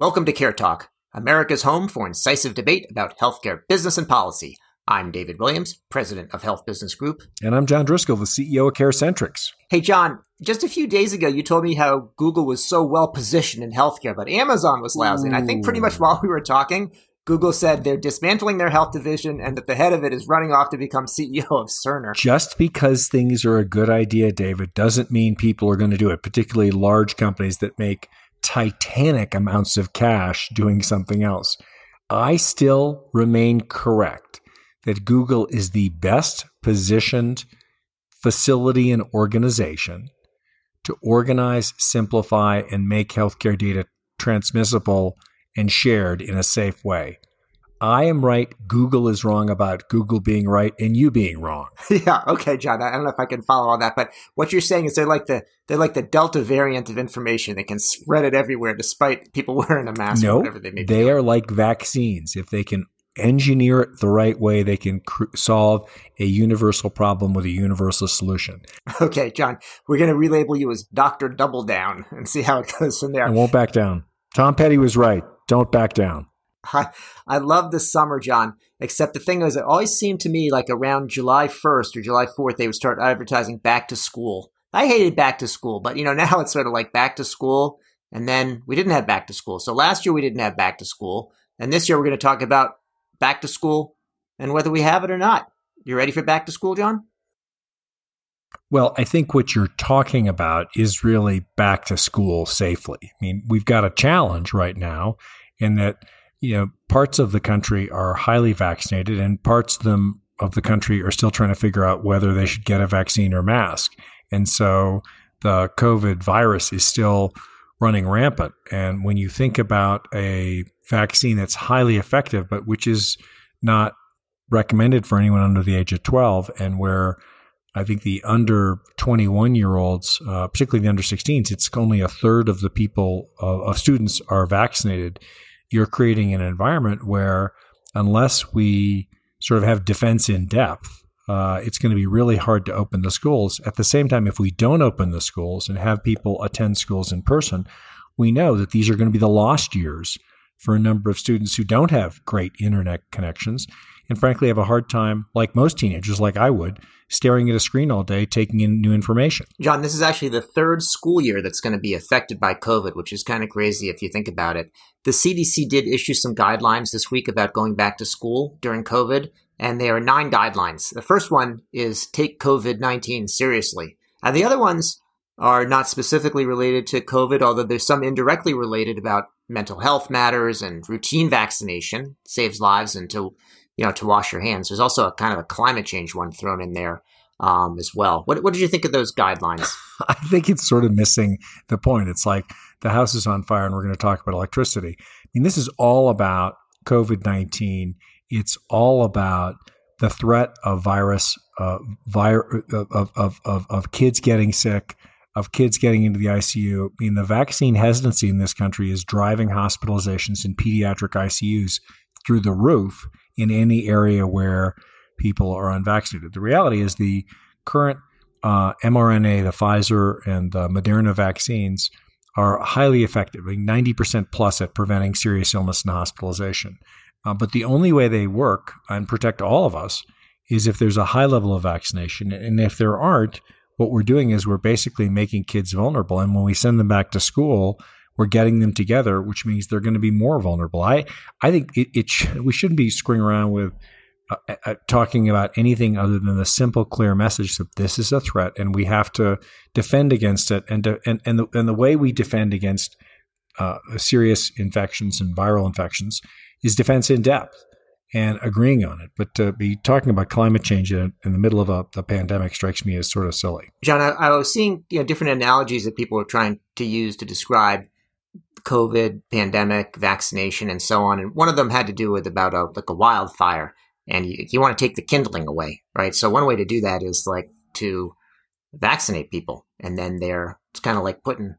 Welcome to Care Talk, America's home for incisive debate about healthcare business and policy. I'm David Williams, president of Health Business Group. And I'm John Driscoll, the CEO of CareCentrix. Hey, John, just a few days ago, you told me how Google was so well positioned in healthcare, but Amazon was lousy. And I think pretty much while we were talking, Google said they're dismantling their health division and that the head of it is running off to become CEO of Cerner. Just because things are a good idea, David, doesn't mean people are going to do it, particularly large companies that make titanic amounts of cash doing something else. I still remain correct that Google is the best positioned facility and organization to organize, simplify, and make healthcare data transmissible and shared in a safe way. I am right. Google is wrong about Google being right and you being wrong. Yeah. Okay, John. I don't know if I can follow all that, but what you're saying is they're like the Delta variant of information. They can spread it everywhere despite people wearing a mask or whatever they may be. They are like vaccines. If they can engineer it the right way, they can solve a universal problem with a universal solution. Okay, John. We're going to relabel you as Dr. Double Down and see how it goes from there. I won't back down. Tom Petty was right. Don't back down. I love the summer, John, except the thing is it always seemed to me like around July 1st or July 4th, they would start advertising back to school. I hated back to school, but now it's sort of like back to school, and then we didn't have back to school. So last year we didn't have back to school, and this year we're going to talk about back to school and whether we have it or not. You ready for back to school, John? Well, I think what you're talking about is really back to school safely. I mean, we've got a challenge right now in that parts of the country are highly vaccinated and parts of the country are still trying to figure out whether they should get a vaccine or mask. And so the COVID virus is still running rampant. And when you think about a vaccine that's highly effective, but which is not recommended for anyone under the age of 12, and where I think the under 21-year-olds, particularly the under 16s, it's only a third of the people of students are vaccinated. You're creating an environment where unless we sort of have defense in depth, it's going to be really hard to open the schools. At the same time, if we don't open the schools and have people attend schools in person, we know that these are going to be the lost years for a number of students who don't have great internet connections and frankly have a hard time, like most teenagers, like I would, staring at a screen all day, taking in new information. John, this is actually the third school year that's going to be affected by COVID, which is kind of crazy if you think about it. The CDC did issue some guidelines this week about going back to school during COVID, and there are 9 guidelines. The first one is take COVID-19 seriously. And the other ones are not specifically related to COVID, although there's some indirectly related about mental health matters and routine vaccination saves lives and to wash your hands. There's also a kind of a climate change one thrown in there as well. What did you think of those guidelines? I think it's sort of missing the point. It's like the house is on fire and we're going to talk about electricity. I mean, this is all about COVID-19. It's all about the threat of virus, of kids getting sick, of kids getting into the ICU. I mean, the vaccine hesitancy in this country is driving hospitalizations in pediatric ICUs through the roof in any area where people are unvaccinated. The reality is the current mRNA, the Pfizer and the Moderna vaccines are highly effective, like 90% plus at preventing serious illness and hospitalization. But the only way they work and protect all of us is if there's a high level of vaccination. And if there aren't, what we're doing is we're basically making kids vulnerable. And when we send them back to school, we're getting them together, which means they're going to be more vulnerable. I think we shouldn't be screwing around with talking about anything other than the simple, clear message that this is a threat and we have to defend against it. And the way we defend against serious infections and viral infections is defense in depth and agreeing on it. But to be talking about climate change in the middle of a pandemic strikes me as sort of silly. John, I was seeing different analogies that people are trying to use to describe COVID, pandemic, vaccination, and so on. And one of them had to do with about a wildfire. And you want to take the kindling away, right? So one way to do that is like to vaccinate people. And then it's kind of like putting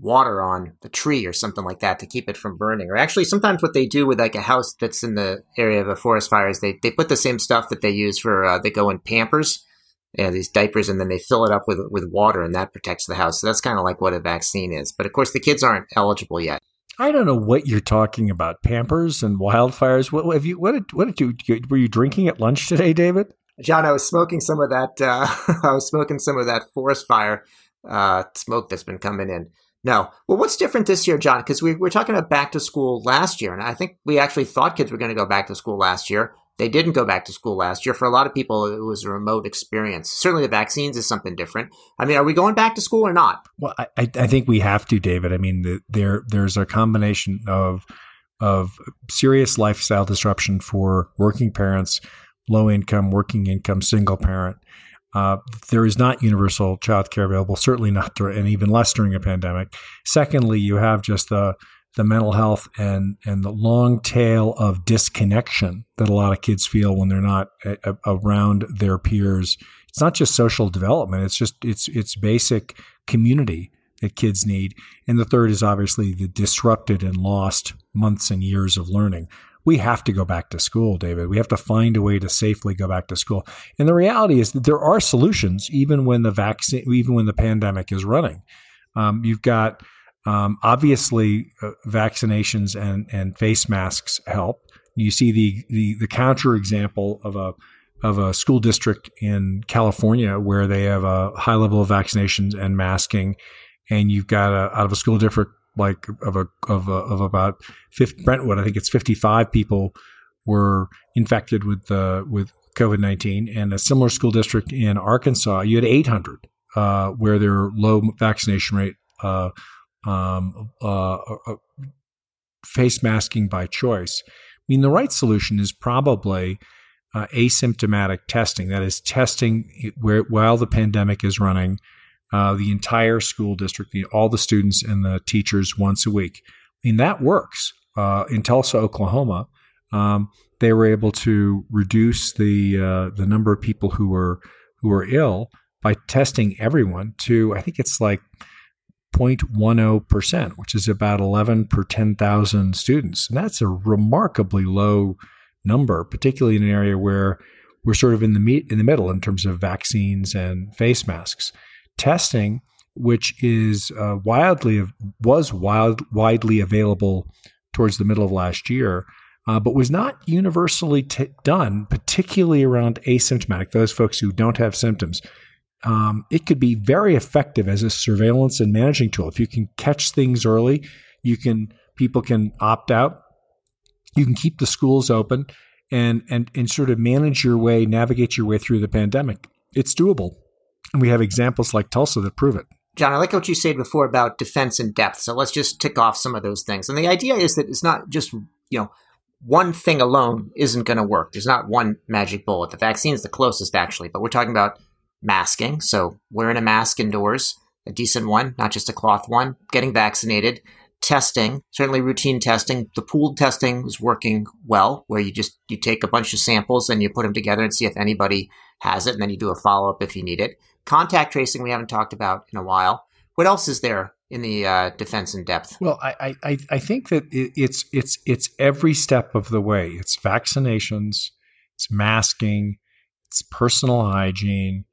water on the tree or something like that to keep it from burning. Or actually, sometimes what they do with like a house that's in the area of a forest fire is they put the same stuff that they use for, they go in Pampers, these diapers, and then they fill it up with water and that protects the house. So that's kind of like what a vaccine is. But of course, the kids aren't eligible yet. I don't know what you're talking about. Pampers and wildfires. What have you? What did you? Were you drinking at lunch today, David? John, I was smoking some of that. I was smoking some of that forest fire smoke that's been coming in. No. Well, what's different this year, John? Because we were talking about back to school last year, and I think we actually thought kids were going to go back to school last year. They didn't go back to school last year. For a lot of people, it was a remote experience. Certainly the vaccines is something different. I mean, are we going back to school or not? Well, I think we have to, David. I mean, there's a combination of serious lifestyle disruption for working parents, low income, working income, single parent. There is not universal childcare available, certainly not during, and even less during a pandemic. Secondly, you have just the mental health and the long tail of disconnection that a lot of kids feel when they're not around their peers. It's not just social development. It's just it's basic community that kids need. And the third is obviously the disrupted and lost months and years of learning. We have to go back to school, David. We have to find a way to safely go back to school. And the reality is that there are solutions, even when the vaccine, even when the pandemic is running. You've got obviously vaccinations and face masks help. You see the counterexample of a school district in California where they have a high level of vaccinations and masking, and you've got out of a school district like of about 50, Brentwood, I think it's 55 people were infected with COVID-19, and a similar school district in Arkansas, you had 800 where there were low vaccination rate, face masking by choice. I mean, the right solution is probably asymptomatic testing. That is testing while the pandemic is running. The entire school district, all the students and the teachers once a week. And that works. In Tulsa, Oklahoma, they were able to reduce the number of people who were ill by testing everyone to, I think it's like 0.10%, which is about 11 per 10,000 students. And that's a remarkably low number, particularly in an area where we're sort of in the middle in terms of vaccines and face masks. Testing, which is widely available towards the middle of last year, but was not universally done, particularly around asymptomatic, those folks who don't have symptoms. It could be very effective as a surveillance and managing tool. If you can catch things early, people can opt out. You can keep the schools open and sort of navigate your way through the pandemic. It's doable. And we have examples like Tulsa that prove it. John, I like what you said before about defense in depth. So let's just tick off some of those things. And the idea is that it's not just, one thing alone isn't going to work. There's not one magic bullet. The vaccine is the closest, actually. But we're talking about masking. So wearing a mask indoors, a decent one, not just a cloth one, getting vaccinated, testing, certainly routine testing. The pooled testing is working well, where you take a bunch of samples and you put them together and see if anybody has it. And then you do a follow-up if you need it. Contact tracing we haven't talked about in a while. What else is there in the defense in depth? Well, I think that it's every step of the way. It's vaccinations, it's masking, it's personal hygiene,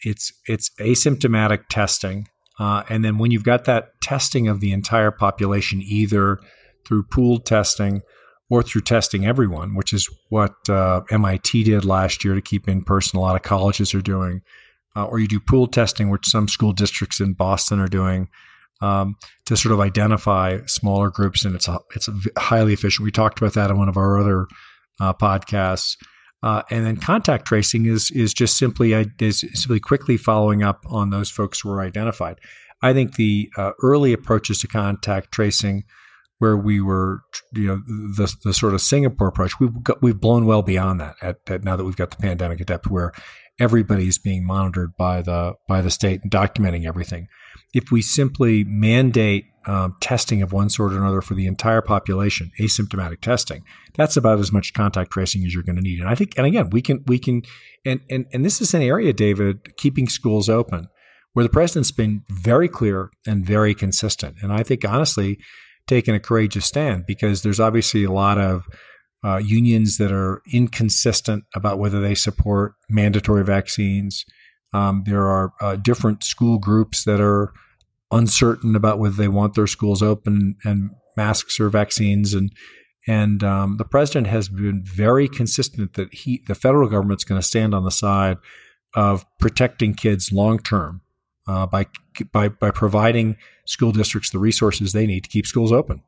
it's asymptomatic testing, and then when you've got that testing of the entire population, either through pooled testing or through testing everyone, which is what MIT did last year to keep in person. A lot of colleges are doing. Or you do pool testing, which some school districts in Boston are doing to sort of identify smaller groups, and it's highly efficient. We talked about that in one of our other podcasts. And then contact tracing is simply quickly following up on those folks who were identified. I think the early approaches to contact tracing, where we were, the sort of Singapore approach, we've blown well beyond that. Now that we've got the pandemic adept, where everybody's being monitored by the state and documenting everything. If we simply mandate testing of one sort or another for the entire population, asymptomatic testing, that's about as much contact tracing as you're going to need. And I think, and again, we can, and this is an area, David, keeping schools open, where the president's been very clear and very consistent. And I think, honestly, taking a courageous stand, because there's obviously a lot of unions that are inconsistent about whether they support mandatory vaccines. There are different school groups that are uncertain about whether they want their schools open and masks or vaccines. And the president has been very consistent that the federal government's going to stand on the side of protecting kids long-term by providing school districts the resources they need to keep schools open.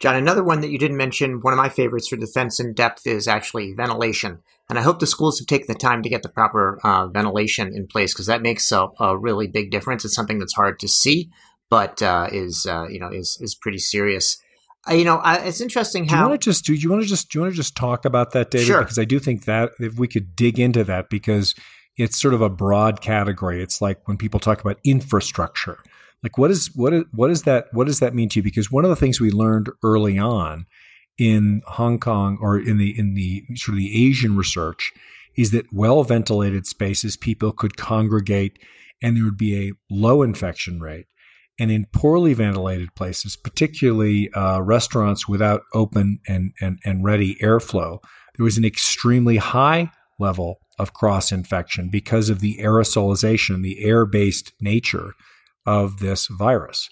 John, another one that you didn't mention, one of my favorites for Defense in Depth is actually ventilation. And I hope the schools have taken the time to get the proper ventilation in place, because that makes a really big difference. It's something that's hard to see, but is pretty serious. It's interesting how. Do you want to just talk about that, David? Sure. Because I do think that if we could dig into that, because it's sort of a broad category. It's like when people talk about infrastructure, like what does that mean to you? Because one of the things we learned early on in Hong Kong, or in the sort of the Asian research, is that well-ventilated spaces, people could congregate and there would be a low infection rate. And in poorly ventilated places, particularly restaurants without open and ready airflow, there was an extremely high level of cross-infection because of the aerosolization, the air-based nature of this virus.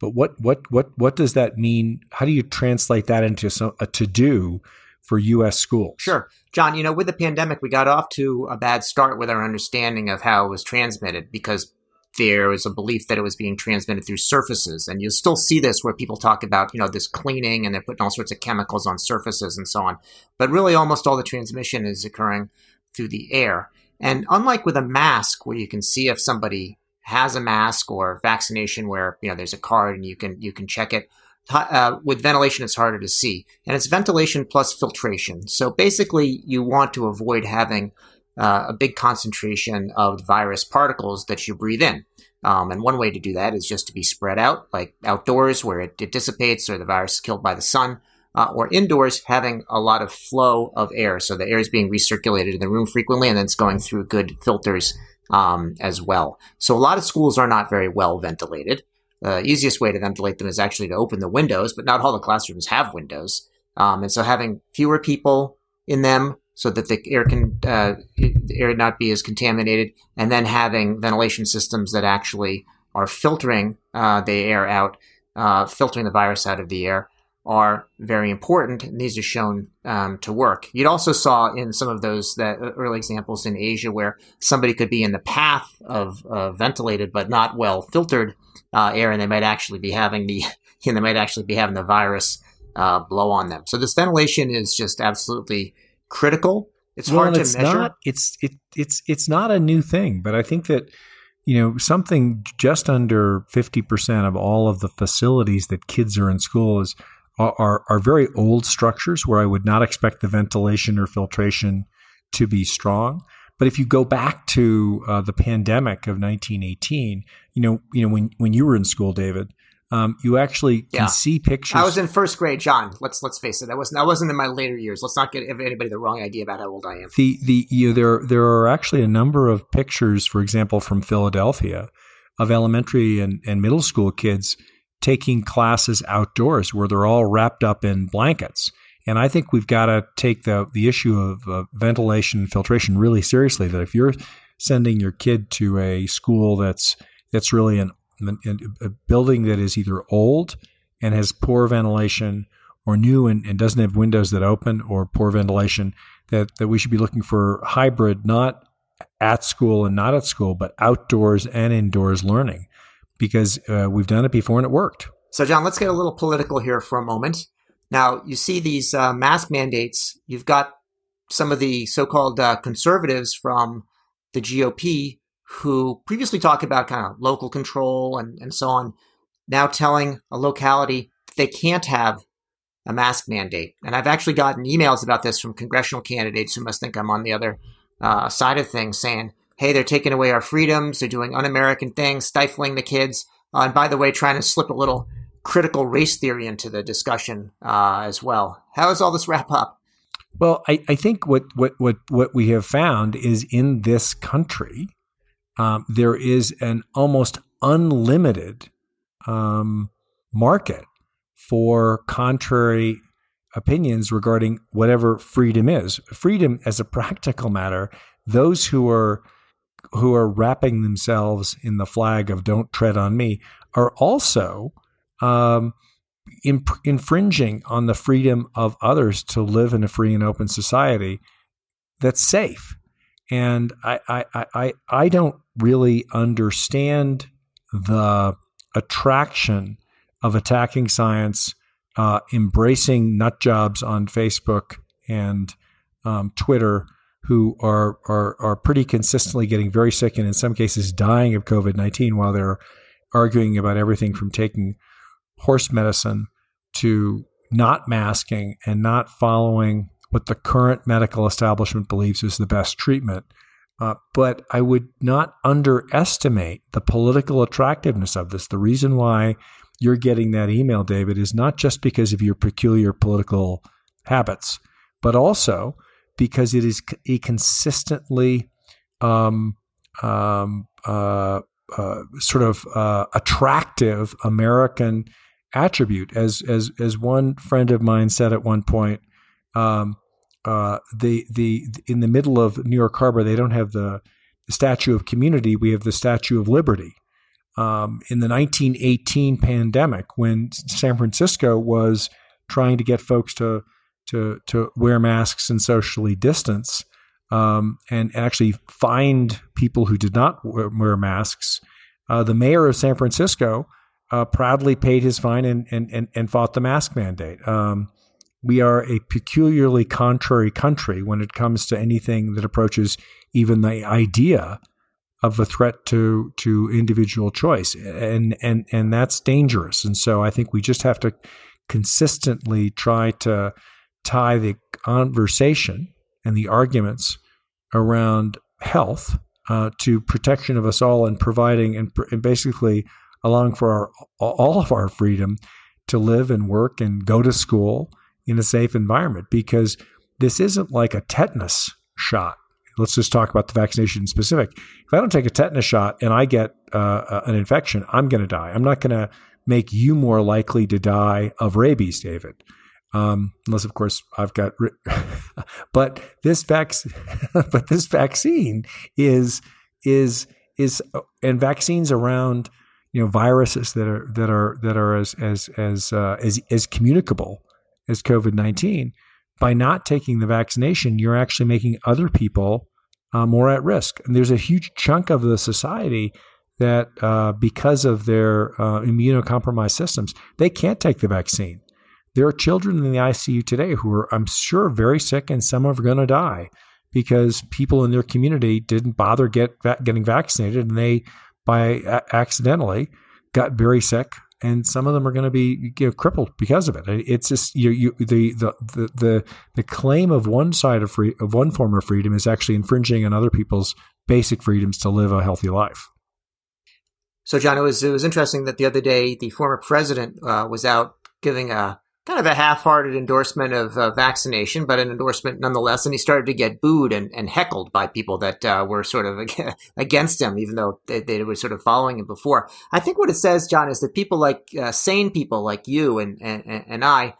But what does that mean? How do you translate that into a to-do for U.S. schools? Sure. John, with the pandemic, we got off to a bad start with our understanding of how it was transmitted, because there was a belief that it was being transmitted through surfaces. And you'll still see this where people talk about, this cleaning, and they're putting all sorts of chemicals on surfaces and so on. But really almost all the transmission is occurring through the air. And unlike with a mask, where you can see if somebody has a mask, or vaccination where, there's a card and you can check it. With ventilation, it's harder to see. And it's ventilation plus filtration. So basically, you want to avoid having a big concentration of virus particles that you breathe in. And one way to do that is just to be spread out, like outdoors where it dissipates or the virus is killed by the sun, or indoors having a lot of flow of air. So the air is being recirculated in the room frequently, and then it's going through good filters as well. So a lot of schools are not very well ventilated. The easiest way to ventilate them is actually to open the windows, but not all the classrooms have windows. And so having fewer people in them, so that the air not be as contaminated, and then having ventilation systems that actually are filtering the air out, filtering the virus out of the air, are very important. And these are shown to work. You'd also saw in some of those early examples in Asia where somebody could be in the path of ventilated but not well filtered air, and they might actually be having the virus blow on them. So this ventilation is just absolutely critical. It's hard to measure. It's not a new thing, but I think that something just under 50% of all of the facilities that kids are in school are very old structures where I would not expect the ventilation or filtration to be strong. But if you go back to the pandemic of 1918, when you were in school, David, you actually can see pictures. I was in first grade, John. Let's face it. I wasn't in my later years. Let's not give anybody the wrong idea about how old I am. There are actually a number of pictures, for example, from Philadelphia, of elementary and middle school kids taking classes outdoors where they're all wrapped up in blankets. And I think we've got to take the issue of ventilation and filtration really seriously. That if you're sending your kid to a school that's really a building that is either old and has poor ventilation, or new and doesn't have windows that open or poor ventilation, that we should be looking for hybrid, not at school and not at school, but outdoors and indoors learning, because we've done it before and it worked. So, John, let's get a little political here for a moment. Now, you see these mask mandates. You've got some of the so-called conservatives from the GOP who previously talked about kind of local control and so on, now telling a locality they can't have a mask mandate. And I've actually gotten emails about this from congressional candidates who must think I'm on the other side of things, saying, hey, they're taking away our freedoms, they're doing un-American things, stifling the kids, and by the way, trying to slip a little critical race theory into the discussion as well. How does all this wrap up? Well, I think what we have found is in this country, there is an almost unlimited market for contrary opinions regarding whatever freedom is. Freedom, as a practical matter, those who are wrapping themselves in the flag of "Don't tread on me" are also infringing on the freedom of others to live in a free and open society that's safe. And I don't really understand the attraction of attacking science, embracing nut jobs on Facebook and Twitter, who are pretty consistently getting very sick and in some cases dying of COVID-19 while they're arguing about everything from taking horse medicine to not masking and not following what the current medical establishment believes is the best treatment. But I would not underestimate the political attractiveness of this. The reason why you're getting that email, David, is not just because of your peculiar political habits, but also because it is a consistently attractive American attribute. As one friend of mine said at one point, in the middle of New York Harbor, they don't have the Statue of Community. We have the Statue of Liberty. In the 1918 pandemic, when San Francisco was trying to get folks to wear masks and socially distance, and actually fined people who did not wear masks, the mayor of San Francisco proudly paid his fine and fought the mask mandate. We are a peculiarly contrary country when it comes to anything that approaches even the idea of a threat to individual choice, and that's dangerous. And so I think we just have to consistently try to tie the conversation and the arguments around health to protection of us all, and providing and basically allowing for all of our freedom to live and work and go to school in a safe environment, because this isn't like a tetanus shot. Let's just talk about the vaccination in specific. If I don't take a tetanus shot and I get an infection, I'm going to die. I'm not going to make you more likely to die of rabies, David. Unless, of course, I've got. But this vaccine is, and vaccines around, viruses that are as communicable as COVID-19. By not taking the vaccination, you're actually making other people more at risk. And there's a huge chunk of the society that, because of their immunocompromised systems, they can't take the vaccine. There are children in the ICU today who are, I'm sure, very sick, and some are going to die because people in their community didn't bother getting vaccinated, and they, accidentally, got very sick. And some of them are going to be crippled because of it. It's just the claim of one side of one form of freedom is actually infringing on other people's basic freedoms to live a healthy life. So, John, it was interesting that the other day the former president was out giving a kind of a half-hearted endorsement of vaccination, but an endorsement nonetheless. And he started to get booed and heckled by people that were sort of against him, even though they were sort of following him before. I think what it says, John, is that people like sane people like you and I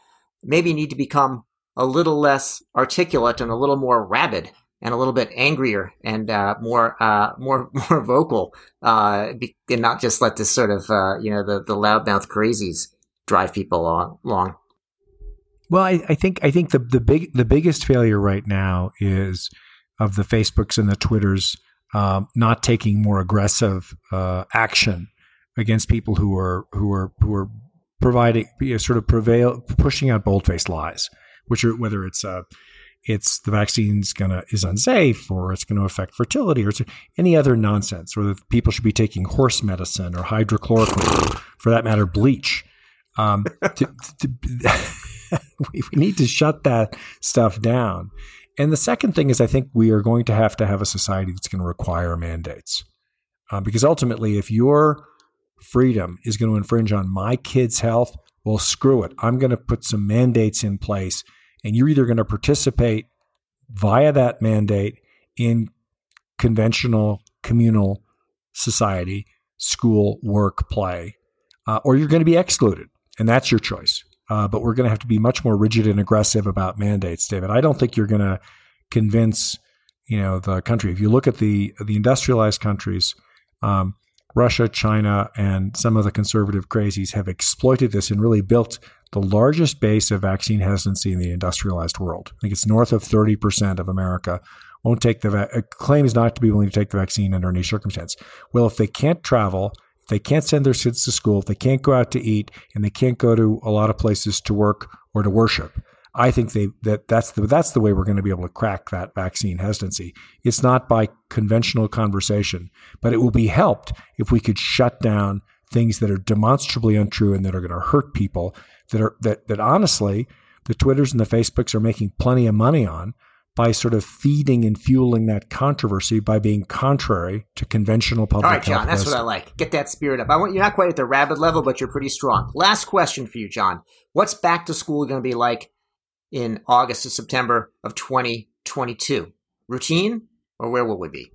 maybe need to become a little less articulate and a little more rabid and a little bit angrier and more vocal, and not just let this sort of the loudmouth crazies drive people along. Well, I think the biggest failure right now is of the Facebooks and the Twitters not taking more aggressive action against people who are providing pushing out bold-faced lies, which are, whether it's the vaccine's is unsafe, or it's going to affect fertility, or it's any other nonsense, or that people should be taking horse medicine or hydrochloroquine, or, for that matter, bleach. We need to shut that stuff down. And the second thing is, I think we are going to have a society that's going to require mandates. Because ultimately, if your freedom is going to infringe on my kid's health, well, screw it. I'm going to put some mandates in place, and you're either going to participate via that mandate in conventional, communal society, school, work, play, or you're going to be excluded, and that's your choice. But we're going to have to be much more rigid and aggressive about mandates, David. I don't think you're going to convince, the country. If you look at the industrialized countries, Russia, China, and some of the conservative crazies have exploited this and really built the largest base of vaccine hesitancy in the industrialized world. I think it's north of 30% of America won't take the claims not to be willing to take the vaccine under any circumstance. Well, if they can't travel, if they can't send their kids to school, if they can't go out to eat, and they can't go to a lot of places to work or to worship, I think that's the way we're going to be able to crack that vaccine hesitancy. It's not by conventional conversation, but it will be helped if we could shut down things that are demonstrably untrue and that are going to hurt people that honestly the Twitters and the Facebooks are making plenty of money on by sort of feeding and fueling that controversy by being contrary to conventional public health. All right, John, that's what I like. Get that spirit up. You're not quite at the rabid level, but you're pretty strong. Last question for you, John. What's back to school going to be like in August and September of 2022? Routine, or where will we be?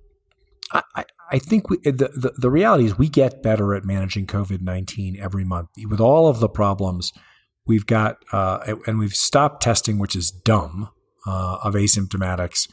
I think the reality is we get better at managing COVID-19 every month. With all of the problems we've got, and we've stopped testing, which is dumb, of asymptomatics.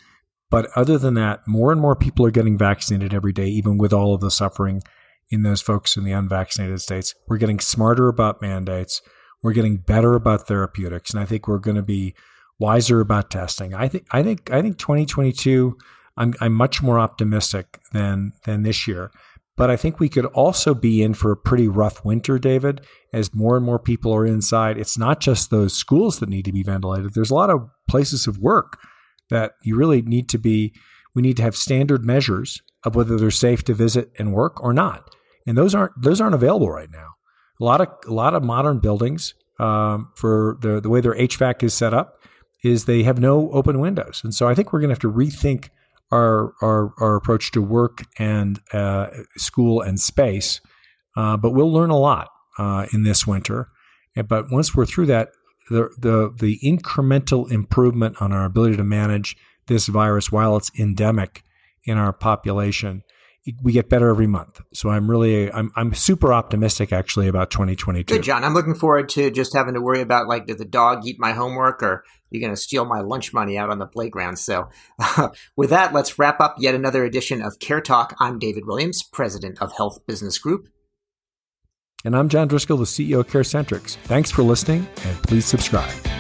But other than that, more and more people are getting vaccinated every day, even with all of the suffering in those folks in the unvaccinated states. We're getting smarter about mandates. We're getting better about therapeutics, and I think we're going to be wiser about testing. I think 2022, I'm much more optimistic than this year. But I think we could also be in for a pretty rough winter, David, as more and more people are inside. It's not just those schools that need to be ventilated. There's a lot of places of work that you really need to be – we need to have standard measures of whether they're safe to visit and work or not. And those aren't available right now. A lot of modern buildings, for the way their HVAC is set up, is they have no open windows. And so I think we're going to have to rethink our approach to work and school and space. But we'll learn a lot in this winter. But once we're through that, the incremental improvement on our ability to manage this virus while it's endemic in our population, we get better every month. So I'm super optimistic actually about 2022. Good, John. I'm looking forward to just having to worry about, like, did the dog eat my homework, or you're going to steal my lunch money out on the playground. So with that, let's wrap up yet another edition of Care Talk. I'm David Williams, president of Health Business Group. And I'm John Driscoll, the CEO of CareCentrix. Thanks for listening, and please subscribe.